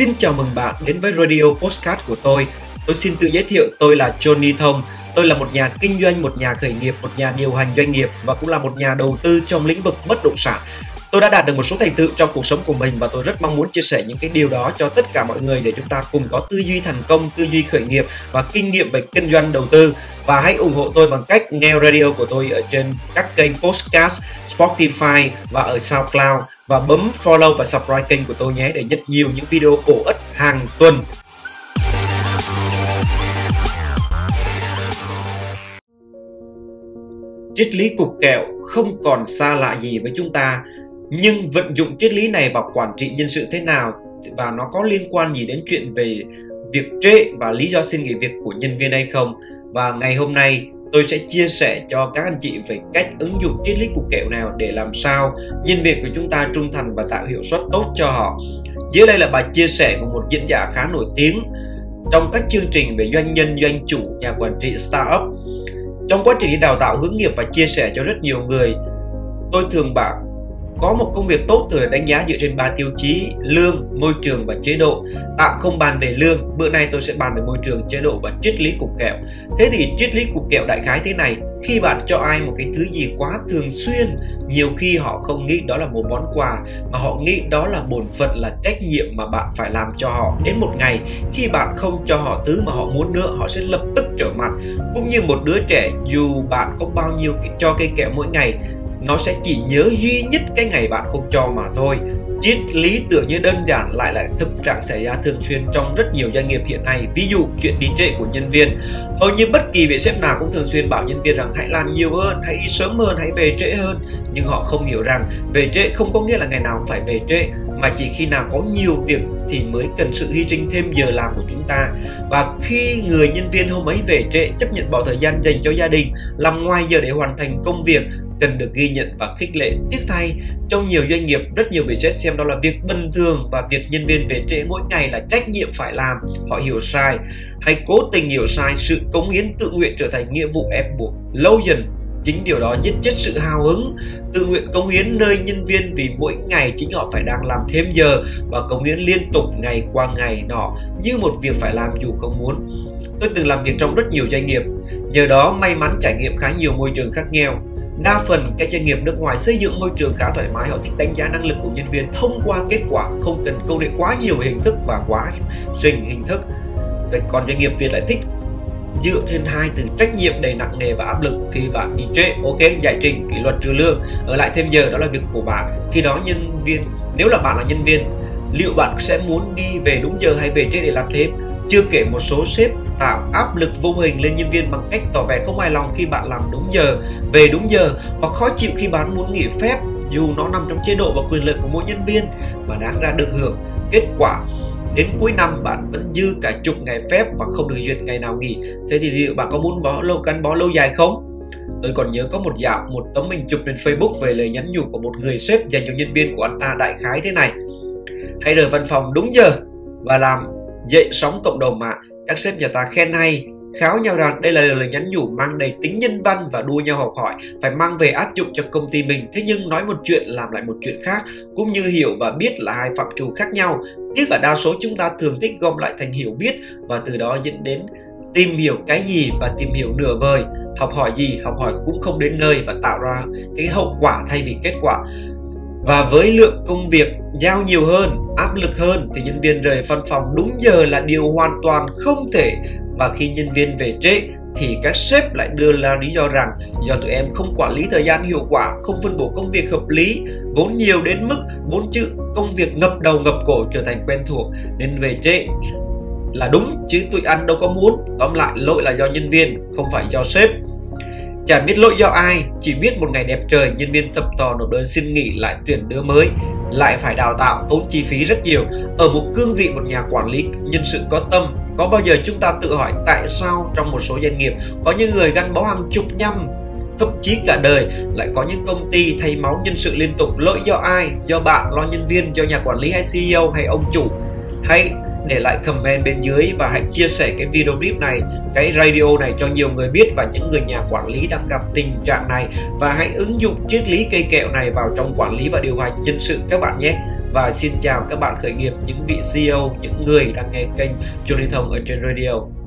Xin chào mừng bạn đến với radio podcast của tôi. Tôi xin tự giới thiệu, tôi là Johnny Thông. Tôi là một nhà kinh doanh, một nhà khởi nghiệp, một nhà điều hành doanh nghiệp và cũng là một nhà đầu tư trong lĩnh vực bất động sản. Tôi đã đạt được một số thành tựu trong cuộc sống của mình và tôi rất mong muốn chia sẻ những cái điều đó cho tất cả mọi người để chúng ta cùng có tư duy thành công, tư duy khởi nghiệp và kinh nghiệm về kinh doanh đầu tư. Và hãy ủng hộ tôi bằng cách nghe radio của tôi ở trên các kênh podcast, Spotify và ở SoundCloud và bấm follow và subscribe kênh của tôi nhé để nhận nhiều những video bổ ích hàng tuần. Triết lý cục kẹo không còn xa lạ gì với chúng ta, nhưng vận dụng triết lý này vào quản trị nhân sự thế nào và nó có liên quan gì đến chuyện về việc trễ và lý do xin nghỉ việc của nhân viên hay không? Và ngày hôm nay tôi sẽ chia sẻ cho các anh chị về cách ứng dụng triết lý cục kẹo nào để làm sao nhân viên của chúng ta trung thành và tạo hiệu suất tốt cho họ. Dưới đây là bài chia sẻ của một diễn giả khá nổi tiếng trong các chương trình về doanh nhân, doanh chủ, nhà quản trị, startup. Trong quá trình đào tạo hướng nghiệp và chia sẻ cho rất nhiều người, tôi thường bảo có một công việc tốt thường đánh giá dựa trên 3 tiêu chí: lương, môi trường và chế độ. Tạm không bàn về lương, bữa nay tôi sẽ bàn về môi trường, chế độ và triết lý cục kẹo. Thế thì triết lý cục kẹo đại khái thế này: khi bạn cho ai một cái thứ gì quá thường xuyên, nhiều khi họ không nghĩ đó là một món quà mà họ nghĩ đó là bổn phận, là trách nhiệm mà bạn phải làm cho họ. Đến một ngày khi bạn không cho họ thứ mà họ muốn nữa, họ sẽ lập tức trở mặt. Cũng như một đứa trẻ, dù bạn có bao nhiêu cho cây kẹo mỗi ngày, nó sẽ chỉ nhớ duy nhất cái ngày bạn không cho mà thôi. Triết lý tưởng như đơn giản lại là thực trạng xảy ra thường xuyên trong rất nhiều doanh nghiệp hiện nay. Ví dụ chuyện đi trễ của nhân viên, hầu như bất kỳ vị sếp nào cũng thường xuyên bảo nhân viên rằng hãy làm nhiều hơn, hãy đi sớm hơn, hãy về trễ hơn. Nhưng họ không hiểu rằng về trễ không có nghĩa là ngày nào cũng phải về trễ, mà chỉ khi nào có nhiều việc thì mới cần sự hy sinh thêm giờ làm của chúng ta. Và khi người nhân viên hôm ấy về trễ, chấp nhận bỏ thời gian dành cho gia đình, làm ngoài giờ để hoàn thành công việc, cần được ghi nhận và khích lệ. Tiếc thay, trong nhiều doanh nghiệp, rất nhiều vị sếp xem đó là việc bình thường và việc nhân viên về trễ mỗi ngày là trách nhiệm phải làm. Họ hiểu sai hay cố tình hiểu sai, sự cống hiến tự nguyện trở thành nghĩa vụ ép buộc. Lâu dần, chính điều đó giết chết sự hào hứng tự nguyện cống hiến nơi nhân viên, vì mỗi ngày chính họ phải đang làm thêm giờ và cống hiến liên tục ngày qua ngày nọ như một việc phải làm dù không muốn. Tôi từng làm việc trong rất nhiều doanh nghiệp, nhờ đó may mắn trải nghiệm khá nhiều môi trường khác nhau. Đa phần các doanh nghiệp nước ngoài xây dựng môi trường khá thoải mái, họ thích đánh giá năng lực của nhân viên thông qua kết quả, không cần công nghệ quá nhiều hình thức và quá trình hình thức. Còn doanh nghiệp Việt lại thích dựa trên hai từ trách nhiệm đầy nặng nề và áp lực. Khi bạn đi trễ, ok, giải trình, kỷ luật, trừ lương, ở lại thêm giờ, đó là việc của bạn. Khi đó nhân viên, nếu là bạn là nhân viên, liệu bạn sẽ muốn đi về đúng giờ hay về trễ để làm thêm? Chưa kể một số sếp tạo áp lực vô hình lên nhân viên bằng cách tỏ vẻ không hài lòng khi bạn làm đúng giờ, về đúng giờ, hoặc khó chịu khi bạn muốn nghỉ phép, dù nó nằm trong chế độ và quyền lợi của mỗi nhân viên và đáng ra được hưởng. Kết quả, đến cuối năm bạn vẫn dư cả chục ngày phép và không được duyệt ngày nào nghỉ. Thế thì liệu bạn có muốn gắn bó lâu dài không? Tôi còn nhớ có một dạo một tấm mình chụp lên Facebook về lời nhắn nhủ của một người sếp dành cho nhân viên của anh ta đại khái thế này: hãy rời văn phòng đúng giờ và làm dậy sóng cộng đồng mạng. Các sếp nhà ta khen hay, kháo nhau rằng đây là lời nhắn nhủ mang đầy tính nhân văn và đua nhau học hỏi, phải mang về áp dụng cho công ty mình. Thế nhưng nói một chuyện làm lại một chuyện khác, cũng như hiểu và biết là hai phạm trù khác nhau. Tiếc là đa số chúng ta thường thích gom lại thành hiểu biết và từ đó dẫn đến tìm hiểu cái gì và tìm hiểu nửa vời, học hỏi gì, học hỏi cũng không đến nơi và tạo ra cái hậu quả thay vì kết quả. Và với lượng công việc giao nhiều hơn, áp lực hơn thì nhân viên rời văn phòng đúng giờ là điều hoàn toàn không thể. Và khi nhân viên về trễ thì các sếp lại đưa ra lý do rằng do tụi em không quản lý thời gian hiệu quả, không phân bổ công việc hợp lý, vốn nhiều đến mức vốn chữ công việc ngập đầu ngập cổ trở thành quen thuộc nên về trễ là đúng chứ tụi anh đâu có muốn. Tóm lại, lỗi là do nhân viên, không phải do sếp. Chẳng biết lỗi do ai, chỉ biết một ngày đẹp trời nhân viên tập tò nộp đơn xin nghỉ, lại tuyển đứa mới, lại phải đào tạo, tốn chi phí rất nhiều. Ở một cương vị một nhà quản lý nhân sự có tâm, có bao giờ chúng ta tự hỏi tại sao trong một số doanh nghiệp có những người gắn bó hàng chục năm, thậm chí cả đời, lại có những công ty thay máu nhân sự liên tục? Lỗi do ai? Do bạn, do nhân viên, do nhà quản lý hay CEO hay ông chủ? Hãy để lại comment bên dưới và hãy chia sẻ cái video clip này, cái radio này cho nhiều người biết và những người nhà quản lý đang gặp tình trạng này, và hãy ứng dụng triết lý cây kẹo này vào trong quản lý và điều hành nhân sự các bạn nhé. Và xin chào các bạn khởi nghiệp, những vị CEO, những người đang nghe kênh Johnny Thông ở trên radio.